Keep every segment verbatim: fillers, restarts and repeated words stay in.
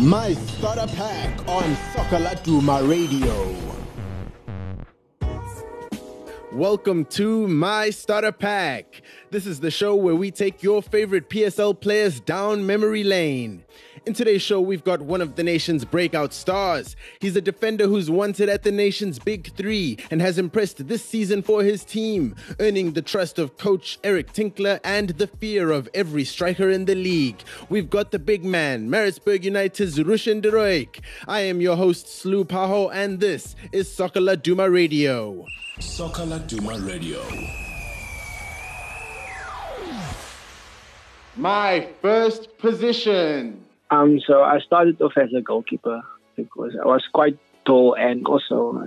My starter pack on SoccerLaduma Radio. Welcome to My Starter Pack. This is the show where we take your favorite P S L players down memory lane. In today's show, we've got one of the nation's breakout stars. He's a defender who's wanted at the nation's big three and has impressed this season for his team, earning the trust of coach Eric Tinkler and the fear of every striker in the league. We've got the big man, Maritzburg United's Rushine De Reuck. I am your host, Slu Paho, and this is SoccerLaduma Radio. SoccerLaduma Radio. My first position. Um, so I started off as a goalkeeper because I was quite tall, and also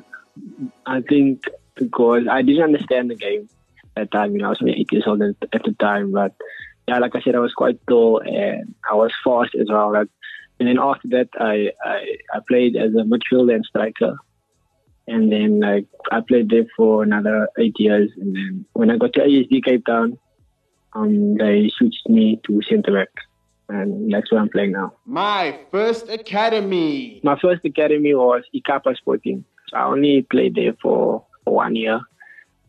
I think because I didn't understand the game at that time. You know, I was only eight years old at, at the time, but yeah, like I said, I was quite tall and I was fast as well. Like, and then after that, I, I I played as a midfielder and striker, and then like I played there for another eight years. And then when I got to A S D Cape Town, um, they switched me to centre back. And that's where I'm playing now. My first academy. My first academy was Ikapa Sporting. So I only played there for one year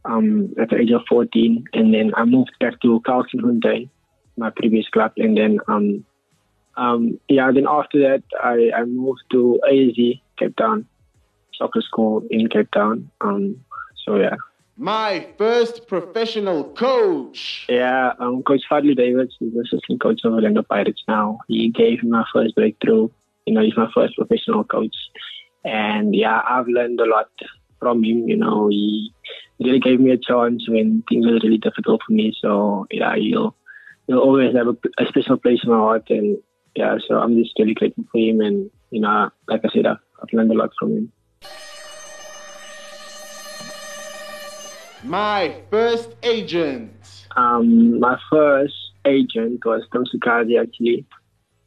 um, at the age of fourteen. And then I moved back to Carlton Hunter, my previous club. And then, um, um, yeah, then after that, I, I moved to A S D Cape Town, soccer school in Cape Town. Um, so, yeah. My first professional coach. Yeah, um, Coach Fadley Davids. He's assistant coach of Orlando Pirates now. He gave me my first breakthrough. You know, he's my first professional coach. And yeah, I've learned a lot from him. You know, he really gave me a chance when things were really difficult for me. So yeah, he'll, he'll always have a, a special place in my heart. And yeah, so I'm just really grateful for him. And, you know, like I said, I've, I've learned a lot from him. My first agent. Um, my first agent was Tom Sukazi, actually.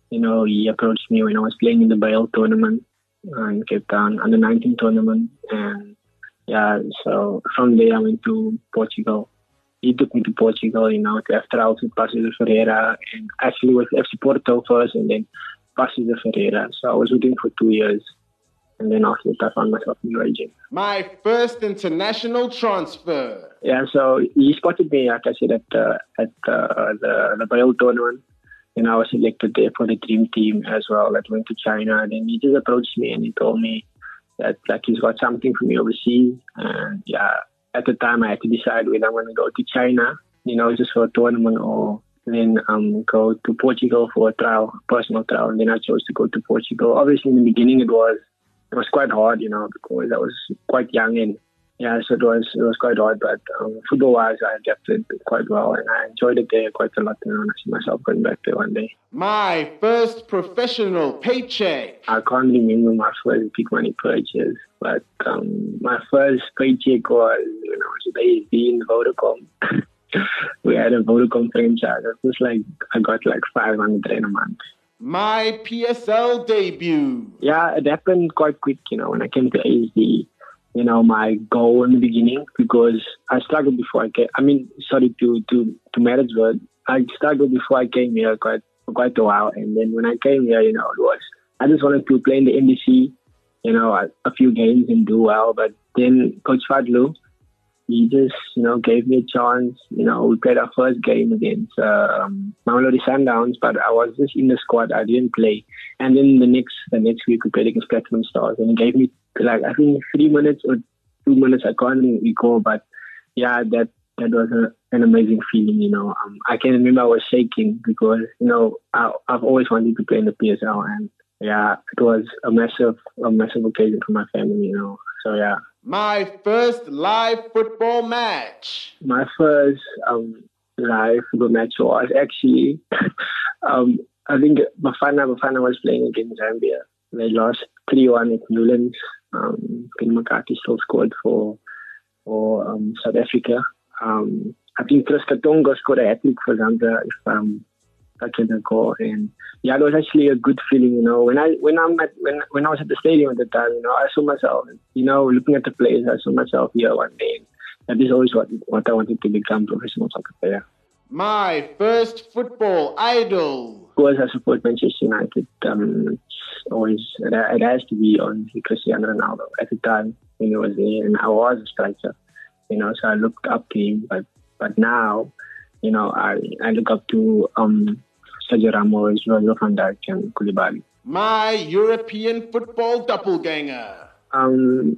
You know, he approached me when I was playing in the Bale tournament uh, in Cape Town, under nineteen tournament. And yeah, so from there I went to Portugal. He took me to Portugal, you know, to have trials with Paços de Ferreira, and actually with F C Porto first and then Paços de Ferreira. So I was with him for two years. And then after that, I found myself in Beijing. My first international transfer. Yeah, so he spotted me, like I said, at, uh, at uh, the, the Bale tournament. And I was selected there for the dream team as well. I went to China, and then he just approached me and he told me that like he's got something for me overseas. And yeah, at the time, I had to decide whether I'm going to go to China, you know, just for a tournament, or then um, go to Portugal for a trial, personal trial. And then I chose to go to Portugal. Obviously, in the beginning, it was It was quite hard, you know, because I was quite young, and yeah, so it was it was quite hard. But um, football-wise, I adapted quite well, and I enjoyed it there quite a lot. And I see myself going back there one day. My first professional paycheck. I can't remember my first big money purchase, but um, my first paycheck was when I was at in Vodacom. We had a Vodacom franchise. It was like I got like five hundred rand a month. My P S L debut. Yeah, it happened quite quick, you know, when I came to A S D. You know, my goal in the beginning, because I struggled before I came. I mean, sorry, to to, to Maritzburg. I struggled before I came here quite, for quite a while. And then when I came here, you know, it was, I just wanted to play in the N D C, you know, a, a few games and do well. But then Coach Fadlu, he just, you know, gave me a chance. You know, we played our first game against um, Mamalodi Sundowns, but I was just in the squad. I didn't play. And then the next the next week we played against Platinum Stars, and he gave me, like, I think three minutes or two minutes. I can't recall, but yeah, that that was a, an amazing feeling. You know, um, I can remember I was shaking because, you know, I, I've always wanted to play in the P S L, and yeah, it was a massive, a massive occasion for my family. You know, so yeah. My first live football match. My first um, live football match was actually, um, I think Bafana Bafana was playing against Zambia. They lost three one at Newlands. Um, Ken McCarthy still scored for for um, South Africa. Um, I think Chris Katongo scored a hat-trick for Zambia, if um, I can recall. And yeah, it was actually a good feeling, you know. When I when I'm at, when when I was at the stadium at the time, you know, I saw myself, you know, looking at the players, I saw myself here one day. That is always what what I wanted to become, professional soccer player. My first football idol. course, I support Manchester United. Um, it's always, it has to be on Cristiano Ronaldo. At the time when he was there, and I was a striker, you know, so I looked up to him. But but now, you know, I I look up to um, Sergio Ramos, Virgil van Dijk, and Koulibaly. My European football doppelganger. Um,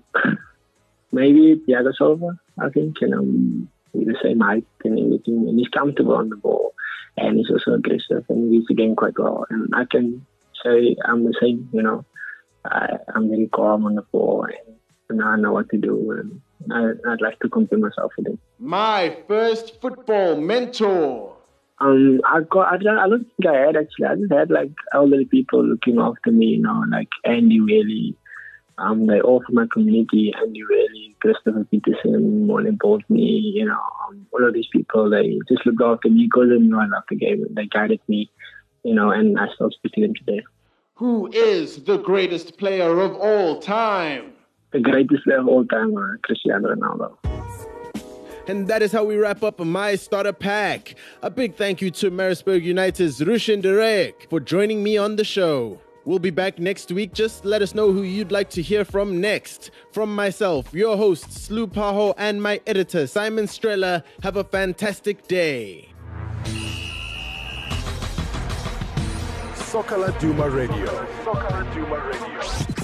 maybe Piagasova. I think, you know, he's the same height and everything, and he's comfortable on the ball, and he's also aggressive, and he reads the game quite well. And I can say I'm the same, you know. I, I'm very calm on the ball, and I know what to do, and I, I'd like to compare myself with him. My first football mentor. Um, I got, I don't, I don't think I had actually. I just had like elderly people looking after me, you know, like Andy Whaley. Um, they all from my community, Andy Whaley, Christopher Peterson, Molly Boltney, you know, um, all of these people, they just looked after me because they knew I loved the game. They guided me, you know, and I still speak to them today. Who is the greatest player of all time? The greatest player of all time, uh, Cristiano Ronaldo. And that is how we wrap up my starter pack. A big thank you to Maritzburg United's Rushine De Reuck for joining me on the show. We'll be back next week. Just let us know who you'd like to hear from next. From myself, your host, Slu Paho, and my editor, Simon Strela, have a fantastic day. SoccerLaduma Radio. SoccerLaduma Radio.